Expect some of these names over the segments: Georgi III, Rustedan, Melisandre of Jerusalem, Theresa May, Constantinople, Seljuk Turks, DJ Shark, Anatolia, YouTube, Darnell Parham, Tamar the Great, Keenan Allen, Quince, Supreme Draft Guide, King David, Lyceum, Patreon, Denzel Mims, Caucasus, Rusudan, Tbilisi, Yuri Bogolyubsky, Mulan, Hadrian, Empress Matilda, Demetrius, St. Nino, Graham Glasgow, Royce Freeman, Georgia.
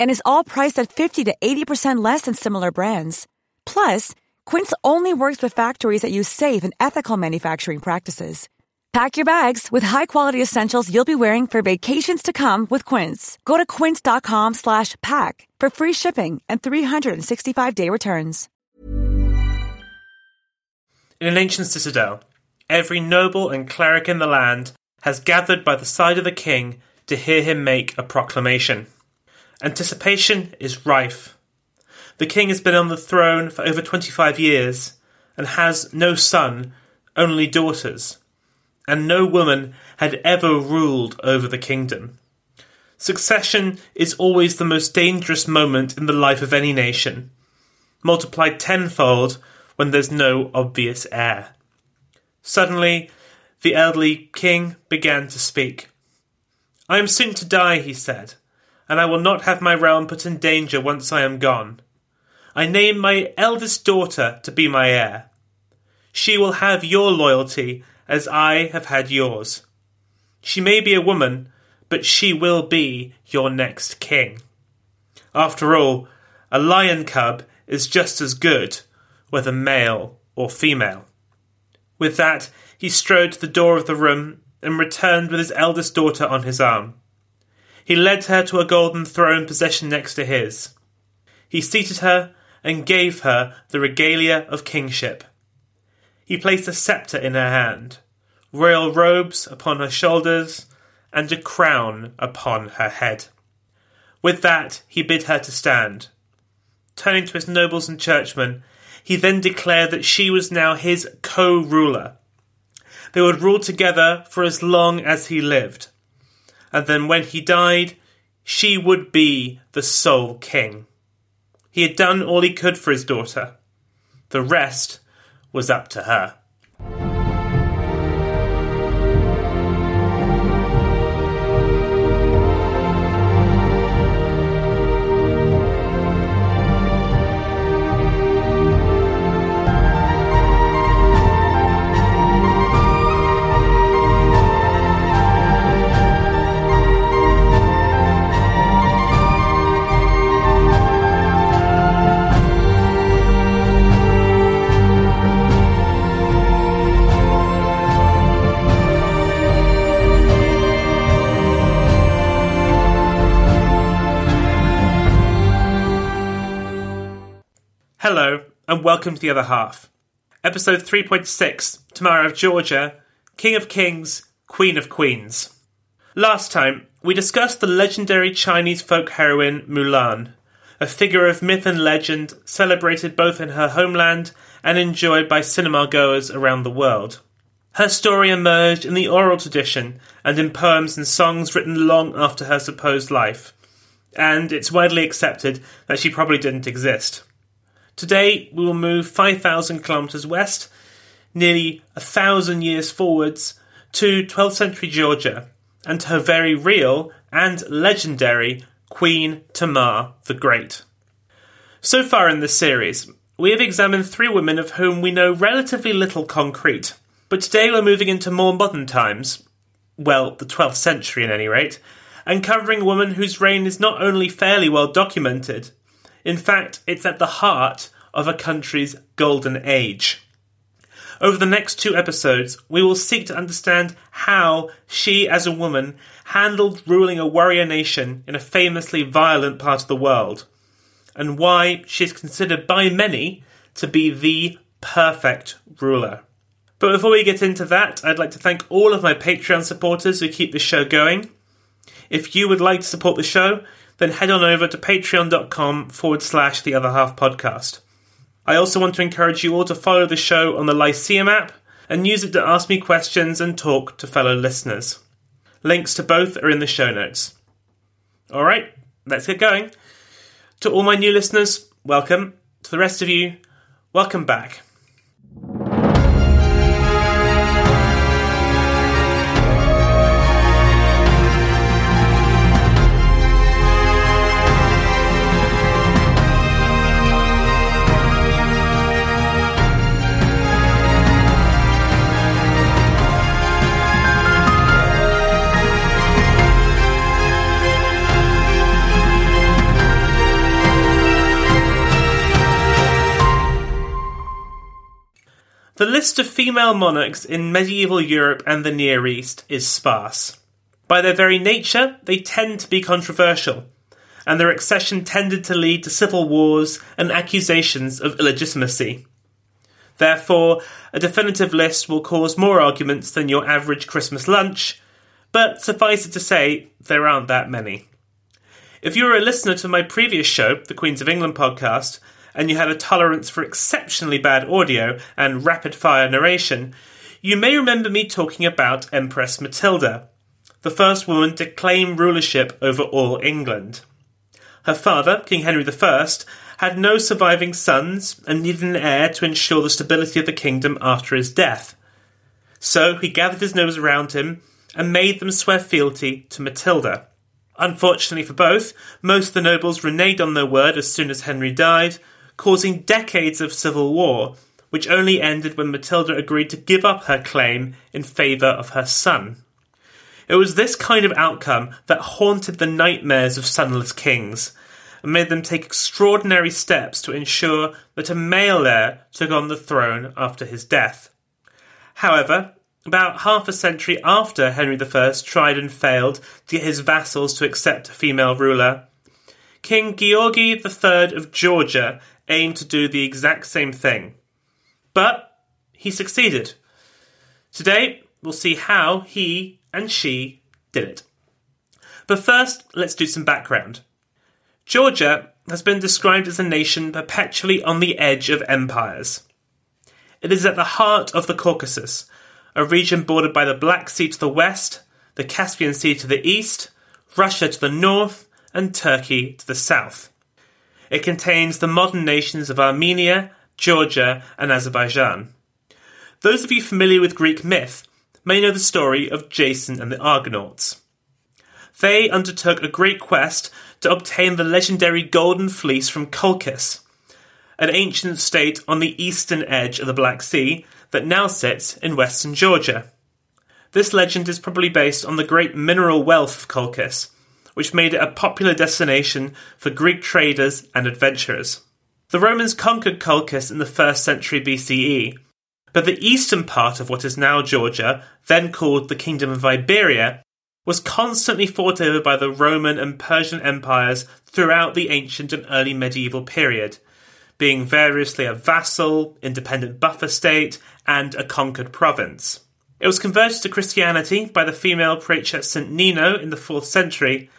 And is all priced at 50 to 80% less than similar brands. Plus, Quince only works with factories that use safe and ethical manufacturing practices. Pack your bags with high-quality essentials you'll be wearing for vacations to come with Quince. Go to quince.com/pack for free shipping and 365-day returns. In an ancient citadel, every noble and cleric in the land has gathered by the side of the king to hear him make a proclamation. Anticipation is rife. The king has been on the throne for over 25 years and has no son, only daughters, and no woman had ever ruled over the kingdom. Succession is always the most dangerous moment in the life of any nation, multiplied tenfold when there's no obvious heir. Suddenly, the elderly king began to speak. "I am soon to die," he said, "and I will not have my realm put in danger once I am gone. I name my eldest daughter to be my heir. She will have your loyalty, as I have had yours. She may be a woman, but she will be your next king. After all, a lion cub is just as good, whether male or female." With that, he strode to the door of the room and returned with his eldest daughter on his arm. He led her to a golden throne possession next to his. He seated her and gave her the regalia of kingship. He placed a sceptre in her hand, royal robes upon her shoulders, and a crown upon her head. With that, he bid her to stand. Turning to his nobles and churchmen, he then declared that she was now his co-ruler. They would rule together for as long as he lived, and then when he died, she would be the sole king. He had done all he could for his daughter. The rest was up to her. Hello, and welcome to The Other Half. Episode 3.6, Tamar of Georgia, King of Kings, Queen of Queens. Last time, we discussed the legendary Chinese folk heroine Mulan, a figure of myth and legend celebrated both in her homeland and enjoyed by cinema-goers around the world. Her story emerged in the oral tradition and in poems and songs written long after her supposed life, and it's widely accepted that she probably didn't exist. Today, we will move 5,000 kilometres west, nearly 1,000 years forwards, to 12th century Georgia, and her very real and legendary Queen Tamar the Great. So far in this series, we have examined three women of whom we know relatively little concrete, but today we're moving into more modern times, well, the 12th century at any rate, and covering a woman whose reign is not only fairly well documented, in fact, it's at the heart of a country's golden age. Over the next two episodes, we will seek to understand how she, as a woman, handled ruling a warrior nation in a famously violent part of the world, and why she is considered by many to be the perfect ruler. But before we get into that, I'd like to thank all of my Patreon supporters who keep the show going. If you would like to support the show, then head on over to patreon.com/theotherhalfpodcast. I also want to encourage you all to follow the show on the Lyceum app and use it to ask me questions and talk to fellow listeners. Links to both are in the show notes. All right, let's get going. To all my new listeners, welcome. To the rest of you, welcome back. The list of female monarchs in medieval Europe and the Near East is sparse. By their very nature, they tend to be controversial, and their accession tended to lead to civil wars and accusations of illegitimacy. Therefore, a definitive list will cause more arguments than your average Christmas lunch, but suffice it to say, there aren't that many. If you were a listener to my previous show, the Queens of England podcast, and you had a tolerance for exceptionally bad audio and rapid-fire narration, you may remember me talking about Empress Matilda, the first woman to claim rulership over all England. Her father, King Henry I, had no surviving sons and needed an heir to ensure the stability of the kingdom after his death. So he gathered his nobles around him and made them swear fealty to Matilda. Unfortunately for both, most of the nobles reneged on their word as soon as Henry died, causing decades of civil war, which only ended when Matilda agreed to give up her claim in favour of her son. It was this kind of outcome that haunted the nightmares of sonless kings, and made them take extraordinary steps to ensure that a male heir took on the throne after his death. However, about half a century after Henry I tried and failed to get his vassals to accept a female ruler, King Georgi III of Georgia aimed to do the exact same thing, but he succeeded. Today, we'll see how he and she did it. But first, let's do some background. Georgia has been described as a nation perpetually on the edge of empires. It is at the heart of the Caucasus, a region bordered by the Black Sea to the west, the Caspian Sea to the east, Russia to the north, and Turkey to the south. It contains the modern nations of Armenia, Georgia, and Azerbaijan. Those of you familiar with Greek myth may know the story of Jason and the Argonauts. They undertook a great quest to obtain the legendary Golden Fleece from Colchis, an ancient state on the eastern edge of the Black Sea that now sits in western Georgia. This legend is probably based on the great mineral wealth of Colchis, which made it a popular destination for Greek traders and adventurers. The Romans conquered Colchis in the 1st century BCE, but the eastern part of what is now Georgia, then called the Kingdom of Iberia, was constantly fought over by the Roman and Persian empires throughout the ancient and early medieval period, being variously a vassal, independent buffer state, and a conquered province. It was converted to Christianity by the female preacher St. Nino in the 4th century,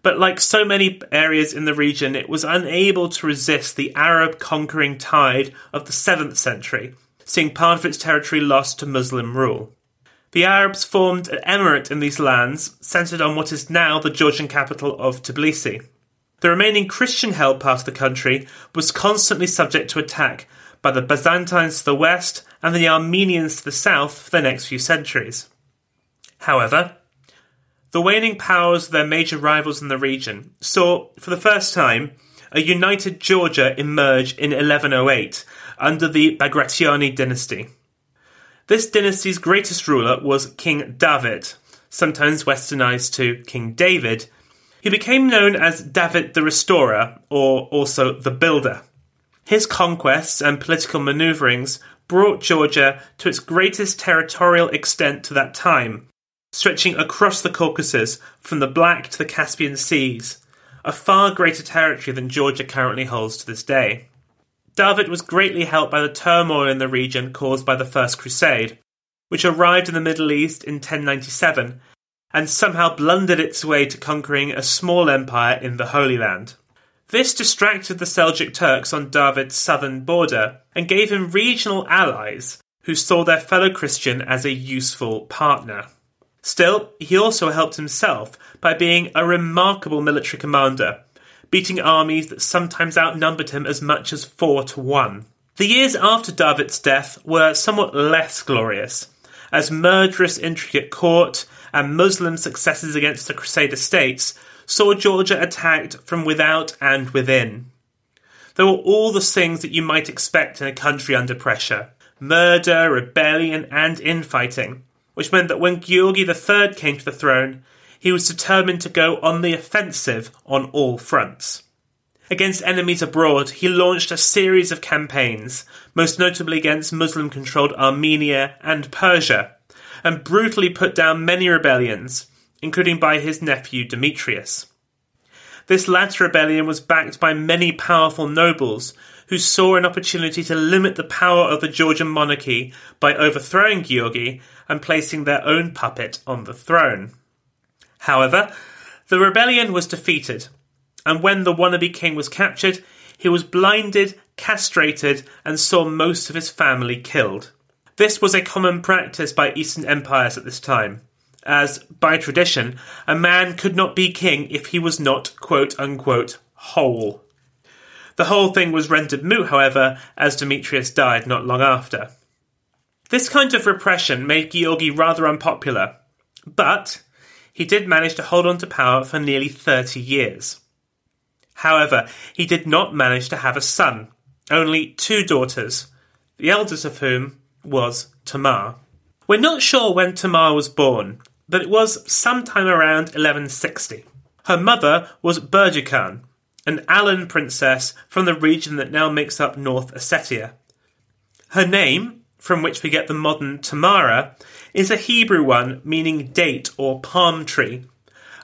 but like so many areas in the region, it was unable to resist the Arab conquering tide of the 7th century, seeing part of its territory lost to Muslim rule. The Arabs formed an emirate in these lands, centred on what is now the Georgian capital of Tbilisi. The remaining Christian-held part of the country was constantly subject to attack by the Byzantines to the west and the Armenians to the south for the next few centuries. However, the waning powers of their major rivals in the region saw, for the first time, a united Georgia emerge in 1108 under the Bagrationi dynasty. This dynasty's greatest ruler was King David, sometimes westernized to King David, who became known as David the Restorer, or also the Builder. His conquests and political maneuverings brought Georgia to its greatest territorial extent to that time, stretching across the Caucasus from the Black to the Caspian Seas, a far greater territory than Georgia currently holds to this day. David was greatly helped by the turmoil in the region caused by the First Crusade, which arrived in the Middle East in 1097 and somehow blundered its way to conquering a small empire in the Holy Land. This distracted the Seljuk Turks on David's southern border and gave him regional allies who saw their fellow Christian as a useful partner. Still, he also helped himself by being a remarkable military commander, beating armies that sometimes outnumbered him as much as 4-1. The years after David's death were somewhat less glorious, as murderous intrigue at court and Muslim successes against the Crusader states saw Georgia attacked from without and within. There were all the things that you might expect in a country under pressure: murder, rebellion, and infighting, which meant that when Georgi III came to the throne, he was determined to go on the offensive on all fronts. Against enemies abroad, he launched a series of campaigns, most notably against Muslim-controlled Armenia and Persia, and brutally put down many rebellions, including by his nephew Demetrius. This latter rebellion was backed by many powerful nobles who saw an opportunity to limit the power of the Georgian monarchy by overthrowing Georgi and placing their own puppet on the throne. However, the rebellion was defeated, and when the wannabe king was captured, he was blinded, castrated, and saw most of his family killed. This was a common practice by Eastern empires at this time, as, by tradition, a man could not be king if he was not, quote-unquote, whole. The whole thing was rendered moot, however, as Demetrius died not long after. This kind of repression made Georgi rather unpopular, but he did manage to hold on to power for nearly 30 years. However, he did not manage to have a son, only 2 daughters, the eldest of whom was Tamar. We're not sure when Tamar was born, but it was sometime around 1160. Her mother was Burjikhan, an Alan princess from the region that now makes up North Ossetia. Her name, from which we get the modern Tamara, is a Hebrew one meaning date or palm tree,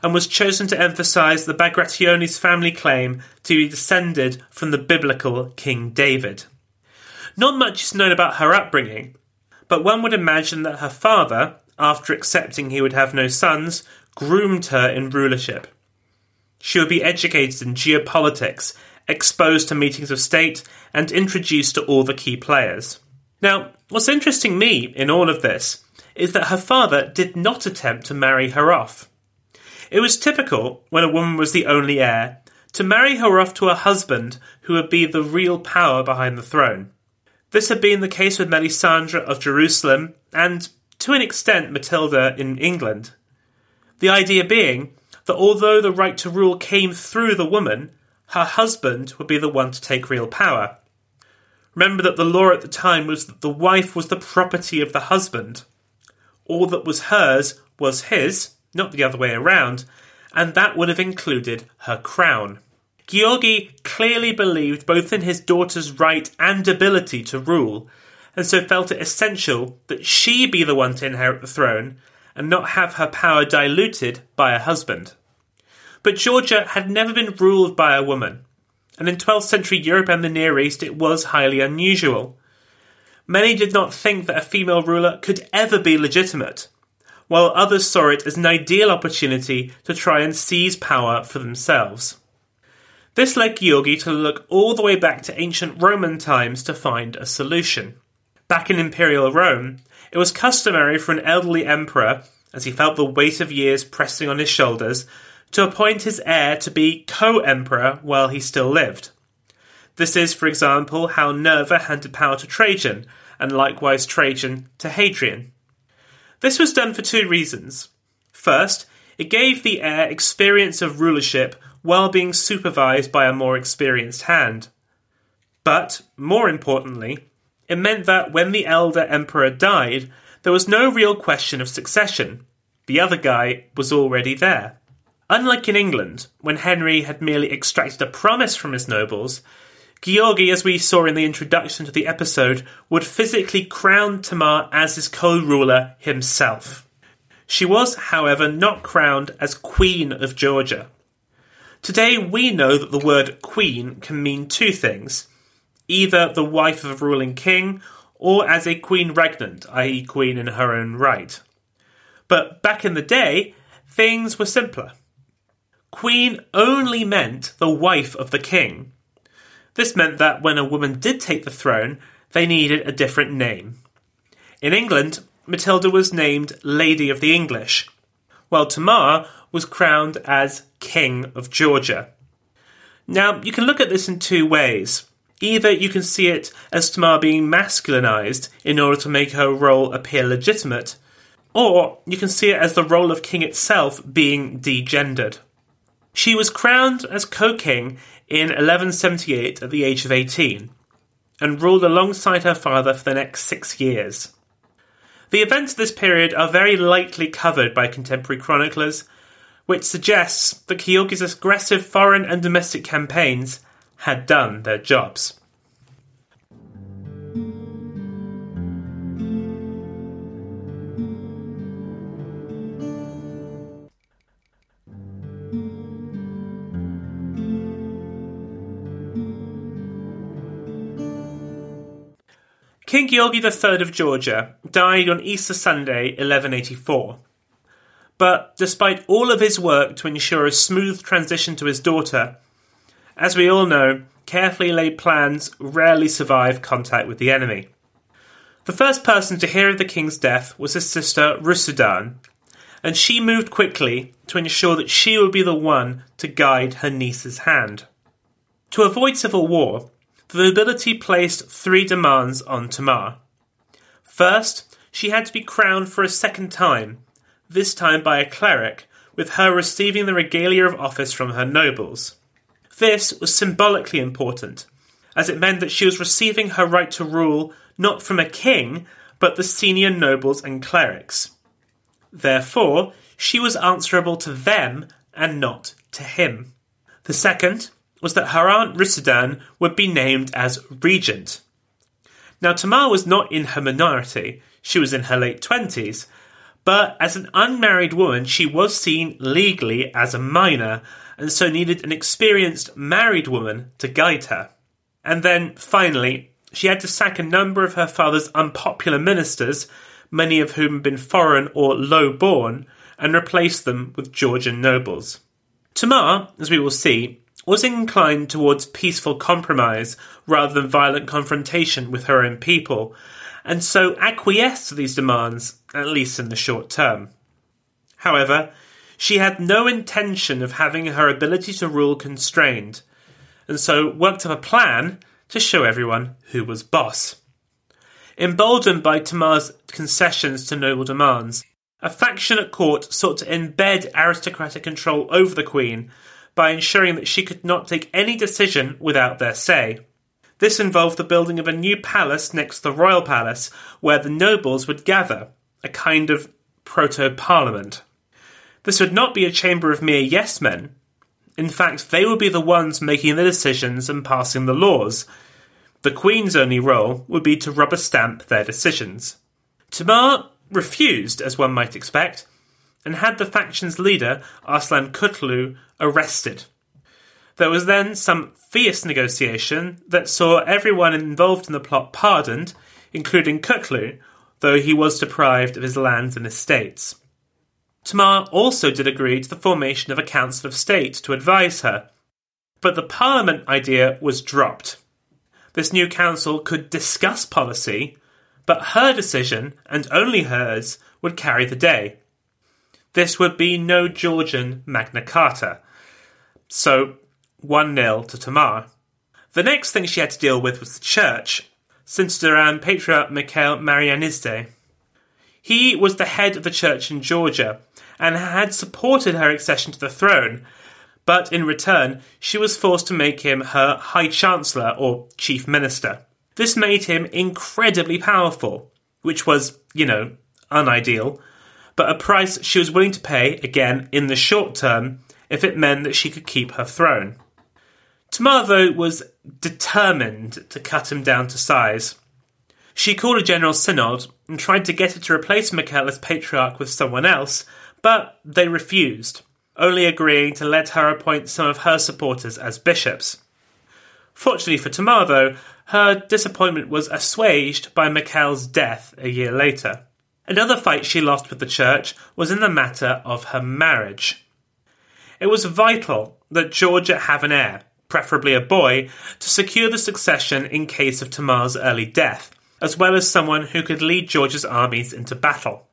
and was chosen to emphasise the Bagrationi's family claim to be descended from the biblical King David. Not much is known about her upbringing, but one would imagine that her father, after accepting he would have no sons, groomed her in rulership. She would be educated in geopolitics, exposed to meetings of state, and introduced to all the key players. Now, what's interesting me in all of this is that her father did not attempt to marry her off. It was typical, when a woman was the only heir, to marry her off to a husband who would be the real power behind the throne. This had been the case with Melisandre of Jerusalem and, to an extent, Matilda in England. The idea being that although the right to rule came through the woman, her husband would be the one to take real power. Remember that the law at the time was that the wife was the property of the husband. All that was hers was his, not the other way around, and that would have included her crown. Georgi clearly believed both in his daughter's right and ability to rule, and so felt it essential that she be the one to inherit the throne and not have her power diluted by a husband. But Georgia had never been ruled by a woman, and in 12th century Europe and the Near East it was highly unusual. Many did not think that a female ruler could ever be legitimate, while others saw it as an ideal opportunity to try and seize power for themselves. This led Georgi to look all the way back to ancient Roman times to find a solution. Back in Imperial Rome, it was customary for an elderly emperor, as he felt the weight of years pressing on his shoulders, to appoint his heir to be co-emperor while he still lived. This is, for example, how Nerva handed power to Trajan, and likewise Trajan to Hadrian. This was done for 2 reasons. First, it gave the heir experience of rulership while being supervised by a more experienced hand. But, more importantly, it meant that when the elder emperor died, there was no real question of succession. The other guy was already there. Unlike in England, when Henry had merely extracted a promise from his nobles, Georgi, as we saw in the introduction to the episode, would physically crown Tamar as his co-ruler himself. She was, however, not crowned as Queen of Georgia. Today we know that the word queen can mean 2 things, either the wife of a ruling king or as a queen regnant, i.e. queen in her own right. But back in the day, things were simpler. Queen only meant the wife of the king. This meant that when a woman did take the throne, they needed a different name. In England, Matilda was named Lady of the English, while Tamar was crowned as King of Georgia. Now, you can look at this in two ways. Either you can see it as Tamar being masculinized in order to make her role appear legitimate, or you can see it as the role of king itself being degendered. She was crowned as co-king in 1178 at the age of 18, and ruled alongside her father for the next 6 years. The events of this period are very lightly covered by contemporary chroniclers, which suggests that Georgi's aggressive foreign and domestic campaigns had done their jobs. King Georgi III of Georgia died on Easter Sunday, 1184. But despite all of his work to ensure a smooth transition to his daughter, as we all know, carefully laid plans rarely survive contact with the enemy. The first person to hear of the king's death was his sister Rusudan, and she moved quickly to ensure that she would be the one to guide her niece's hand. To avoid civil war, the nobility placed 3 demands on Tamar. First, she had to be crowned for a second time, this time by a cleric, with her receiving the regalia of office from her nobles. This was symbolically important, as it meant that she was receiving her right to rule not from a king, but the senior nobles and clerics. Therefore, she was answerable to them and not to him. The second was that her aunt Rustedan would be named as regent. Now, Tamar was not in her minority, she was in her late 20s, but as an unmarried woman she was seen legally as a minor and so needed an experienced married woman to guide her. And then, finally, she had to sack a number of her father's unpopular ministers, many of whom had been foreign or low-born, and replace them with Georgian nobles. Tamar, as we will see, was inclined towards peaceful compromise rather than violent confrontation with her own people, and so acquiesced to these demands, at least in the short term. However, she had no intention of having her ability to rule constrained, and so worked up a plan to show everyone who was boss. Emboldened by Tamar's concessions to noble demands, a faction at court sought to embed aristocratic control over the queen by ensuring that she could not take any decision without their say. This involved the building of a new palace next to the royal palace, where the nobles would gather, a kind of proto-parliament. This would not be a chamber of mere yes-men. In fact, they would be the ones making the decisions and passing the laws. The Queen's only role would be to rubber stamp their decisions. Tamar refused, as one might expect, and had the faction's leader, Arslan Kutlu, arrested. There was then some fierce negotiation that saw everyone involved in the plot pardoned, including Kutlu, though he was deprived of his lands and estates. Tamar also did agree to the formation of a council of state to advise her, but the parliament idea was dropped. This new council could discuss policy, but her decision, and only hers, would carry the day. This would be no Georgian Magna Carta. So, 1-0 to Tamar. The next thing she had to deal with was the church, centred around Patriarch Mikhail Marianiste. He was the head of the church in Georgia, and had supported her accession to the throne, but in return, she was forced to make him her High Chancellor, or Chief Minister. This made him incredibly powerful, which was, unideal, but a price she was willing to pay, again, in the short term, if it meant that she could keep her throne. Tamar, though, was determined to cut him down to size. She called a general synod and tried to get it to replace Mikhail as patriarch with someone else, but they refused, only agreeing to let her appoint some of her supporters as bishops. Fortunately for Tamar, though, her disappointment was assuaged by Mikhail's death a year later. Another fight she lost with the church was in the matter of her marriage. It was vital that Georgia have an heir, preferably a boy, to secure the succession in case of Tamar's early death, as well as someone who could lead Georgia's armies into battle.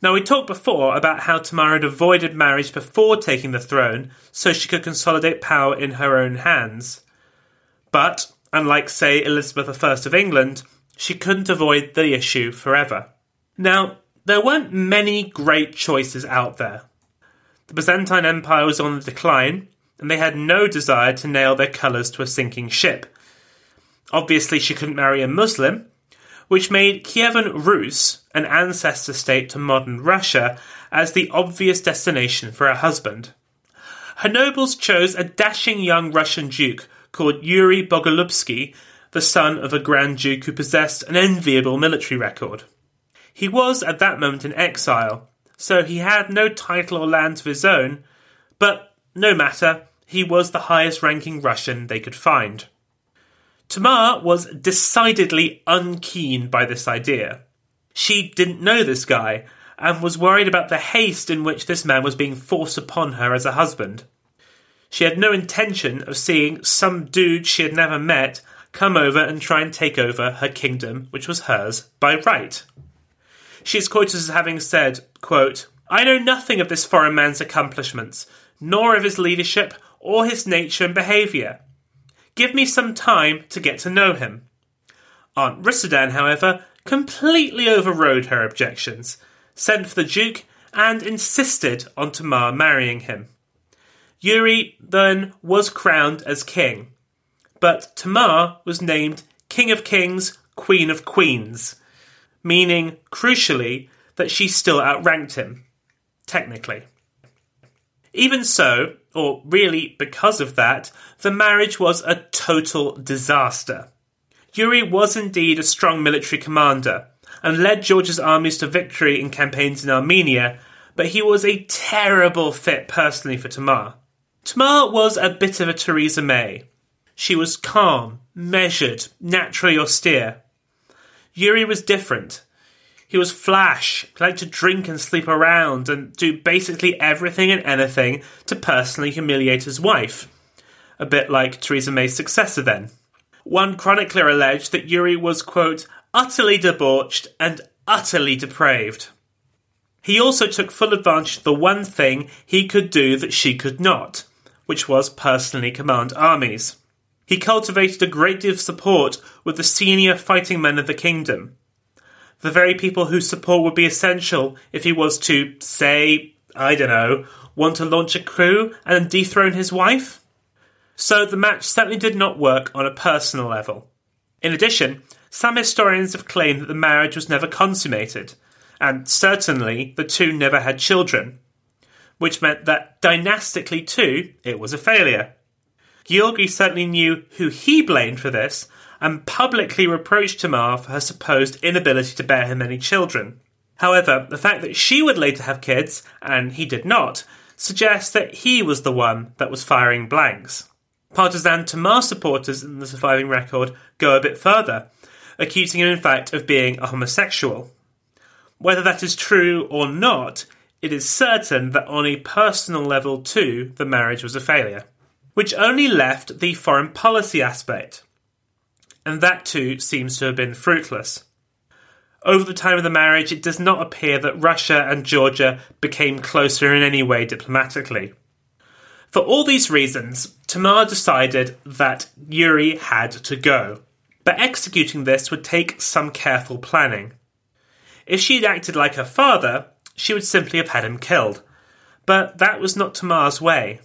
Now, we talked before about how Tamar had avoided marriage before taking the throne so she could consolidate power in her own hands. But, unlike, say, Elizabeth I of England, she couldn't avoid the issue forever. Now, there weren't many great choices out there. The Byzantine Empire was on the decline, and they had no desire to nail their colours to a sinking ship. Obviously, she couldn't marry a Muslim, which made Kievan Rus, an ancestor state to modern Russia, as the obvious destination for her husband. Her nobles chose a dashing young Russian duke called Yuri Bogolyubsky, the son of a Grand Duke who possessed an enviable military record. He was at that moment in exile, so he had no title or lands of his own, but no matter, he was the highest-ranking Russian they could find. Tamar was decidedly unkeen by this idea. She didn't know this guy, and was worried about the haste in which this man was being forced upon her as a husband. She had no intention of seeing some dude she had never met come over and try and take over her kingdom, which was hers by right. She is quoted as having said, quote, "I know nothing of this foreign man's accomplishments, nor of his leadership or his nature and behaviour. Give me some time to get to know him." Aunt Rustedan, however, completely overrode her objections, sent for the Duke, and insisted on Tamar marrying him. Yuri then was crowned as king, but Tamar was named King of Kings, Queen of Queens, meaning, crucially, that she still outranked him, technically. Even so, or really because of that, the marriage was a total disaster. Yuri was indeed a strong military commander, and led Georgia's armies to victory in campaigns in Armenia, but he was a terrible fit personally for Tamar. Tamar was a bit of a Theresa May. She was calm, measured, naturally austere. Yuri was different. He was flash, liked to drink and sleep around and do basically everything and anything to personally humiliate his wife. A bit like Theresa May's successor then. One chronicler alleged that Yuri was, quote, "utterly debauched and utterly depraved." He also took full advantage of the one thing he could do that she could not, which was personally command armies. He cultivated a great deal of support with the senior fighting men of the kingdom. The very people whose support would be essential if he was to, say, I don't know, want to launch a coup and dethrone his wife? So the match certainly did not work on a personal level. In addition, some historians have claimed that the marriage was never consummated, and certainly the two never had children, which meant that dynastically too, it was a failure. Georgi certainly knew who he blamed for this, and publicly reproached Tamar for her supposed inability to bear him any children. However, the fact that she would later have kids, and he did not, suggests that he was the one that was firing blanks. Partisan Tamar supporters in the surviving record go a bit further, accusing him in fact of being a homosexual. Whether that is true or not, it is certain that on a personal level too, the marriage was a failure. Which only left the foreign policy aspect. And that too seems to have been fruitless. Over the time of the marriage, it does not appear that Russia and Georgia became closer in any way diplomatically. For all these reasons, Tamar decided that Yuri had to go, but executing this would take some careful planning. If she had acted like her father, she would simply have had him killed, but that was not Tamar's way.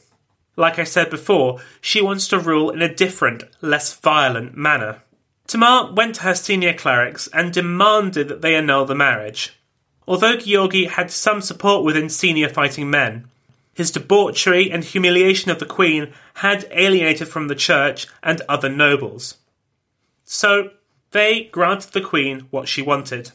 Like I said before, she wants to rule in a different, less violent manner. Tamar went to her senior clerics and demanded that they annul the marriage. Although Georgi had some support within senior fighting men, his debauchery and humiliation of the queen had alienated from the church and other nobles. So, they granted the queen what she wanted.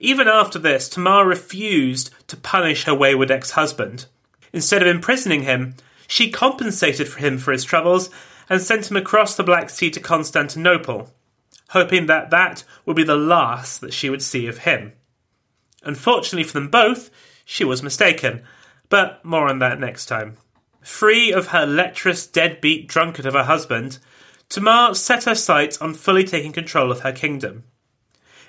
Even after this, Tamar refused to punish her wayward ex-husband. Instead of imprisoning him, she compensated for him for his troubles and sent him across the Black Sea to Constantinople, hoping that that would be the last that she would see of him. Unfortunately for them both, she was mistaken, but more on that next time. Free of her lecherous, deadbeat drunkard of her husband, Tamar set her sights on fully taking control of her kingdom.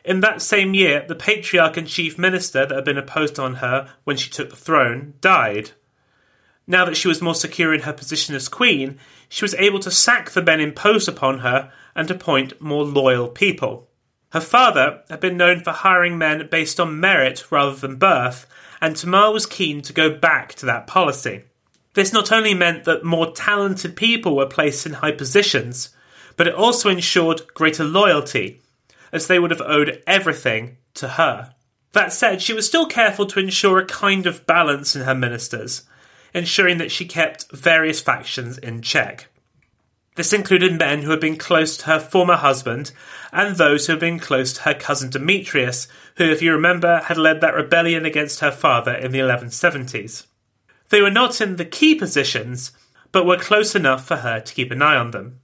In that same year, the patriarch and chief minister that had been imposed on her when she took the throne died. Now that she was more secure in her position as queen, she was able to sack the men imposed upon her and appoint more loyal people. Her father had been known for hiring men based on merit rather than birth, and Tamar was keen to go back to that policy. This not only meant that more talented people were placed in high positions, but it also ensured greater loyalty, as they would have owed everything to her. That said, she was still careful to ensure a kind of balance in her ministers, ensuring that she kept various factions in check. This included men who had been close to her former husband, and those who had been close to her cousin Demetrius, who, if you remember, had led that rebellion against her father in the 1170s. They were not in the key positions, but were close enough for her to keep an eye on them.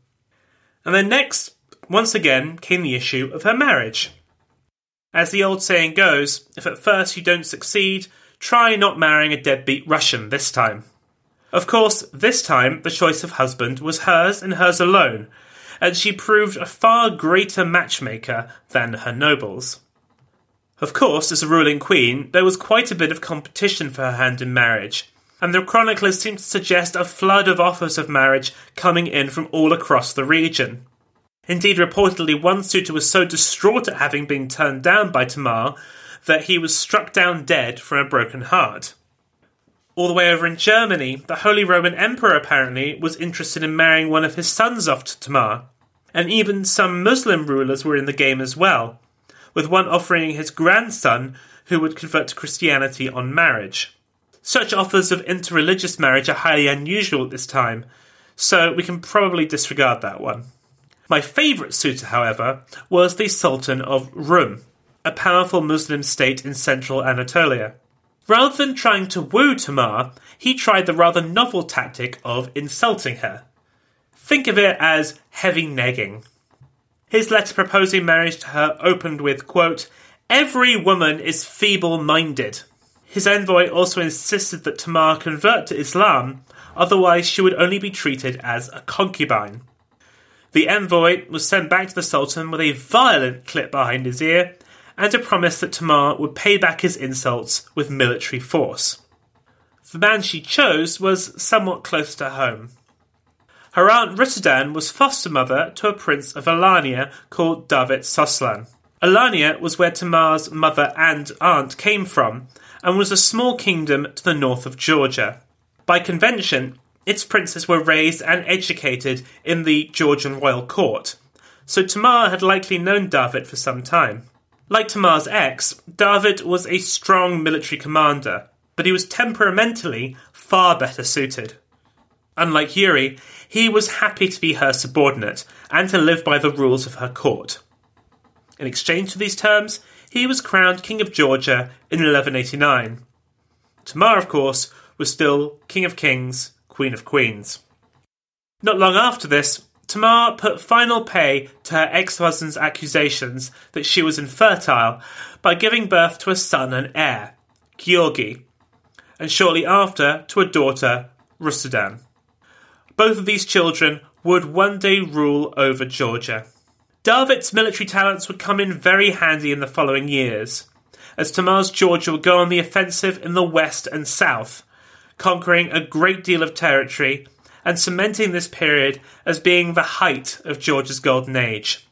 And then next, once again, came the issue of her marriage. As the old saying goes, if at first you don't succeed, try not marrying a deadbeat Russian this time. Of course, this time, the choice of husband was hers and hers alone, and she proved a far greater matchmaker than her nobles. Of course, as a ruling queen, there was quite a bit of competition for her hand in marriage, and the chroniclers seem to suggest a flood of offers of marriage coming in from all across the region. Indeed, reportedly, one suitor was so distraught at having been turned down by Tamar that he was struck down dead from a broken heart. All the way over in Germany, the Holy Roman Emperor apparently was interested in marrying one of his sons off to Tamar, and even some Muslim rulers were in the game as well, with one offering his grandson who would convert to Christianity on marriage. Such offers of interreligious marriage are highly unusual at this time, so we can probably disregard that one. My favourite suitor, however, was the Sultan of Rum, a powerful Muslim state in central Anatolia. Rather than trying to woo Tamar, he tried the rather novel tactic of insulting her. Think of it as heavy negging. His letter proposing marriage to her opened with, quote, "Every woman is feeble-minded." His envoy also insisted that Tamar convert to Islam, otherwise she would only be treated as a concubine. The envoy was sent back to the Sultan with a violent clip behind his ear and a promise that Tamar would pay back his insults with military force. The man she chose was somewhat close to home. Her aunt Rustedan was foster mother to a prince of Alania called David Soslan. Alania was where Tamar's mother and aunt came from and was a small kingdom to the north of Georgia. By convention, its princes were raised and educated in the Georgian royal court, so Tamar had likely known David for some time. Like Tamar's ex, David was a strong military commander, but he was temperamentally far better suited. Unlike Yuri, he was happy to be her subordinate and to live by the rules of her court. In exchange for these terms, he was crowned King of Georgia in 1189. Tamar, of course, was still King of Kings, Queen of Queens. Not long after this, Tamar put final pay to her ex-husband's accusations that she was infertile by giving birth to a son and heir, Georgi, and shortly after to a daughter, Rusudan. Both of these children would one day rule over Georgia. David's military talents would come in very handy in the following years, as Tamar's Georgia would go on the offensive in the west and south, conquering a great deal of territory and cementing this period as being the height of Georgia's golden age.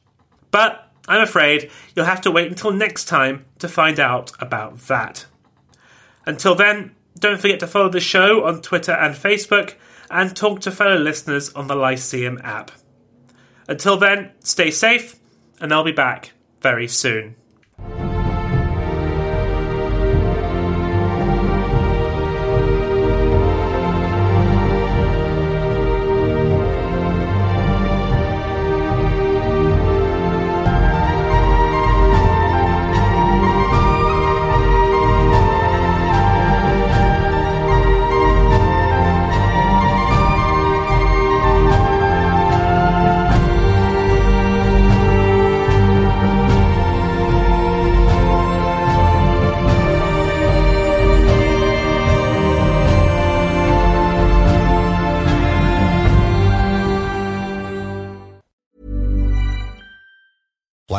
But I'm afraid you'll have to wait until next time to find out about that. Until then, don't forget to follow the show on Twitter and Facebook and talk to fellow listeners on the Lyceum app. Until then, stay safe, and I'll be back very soon.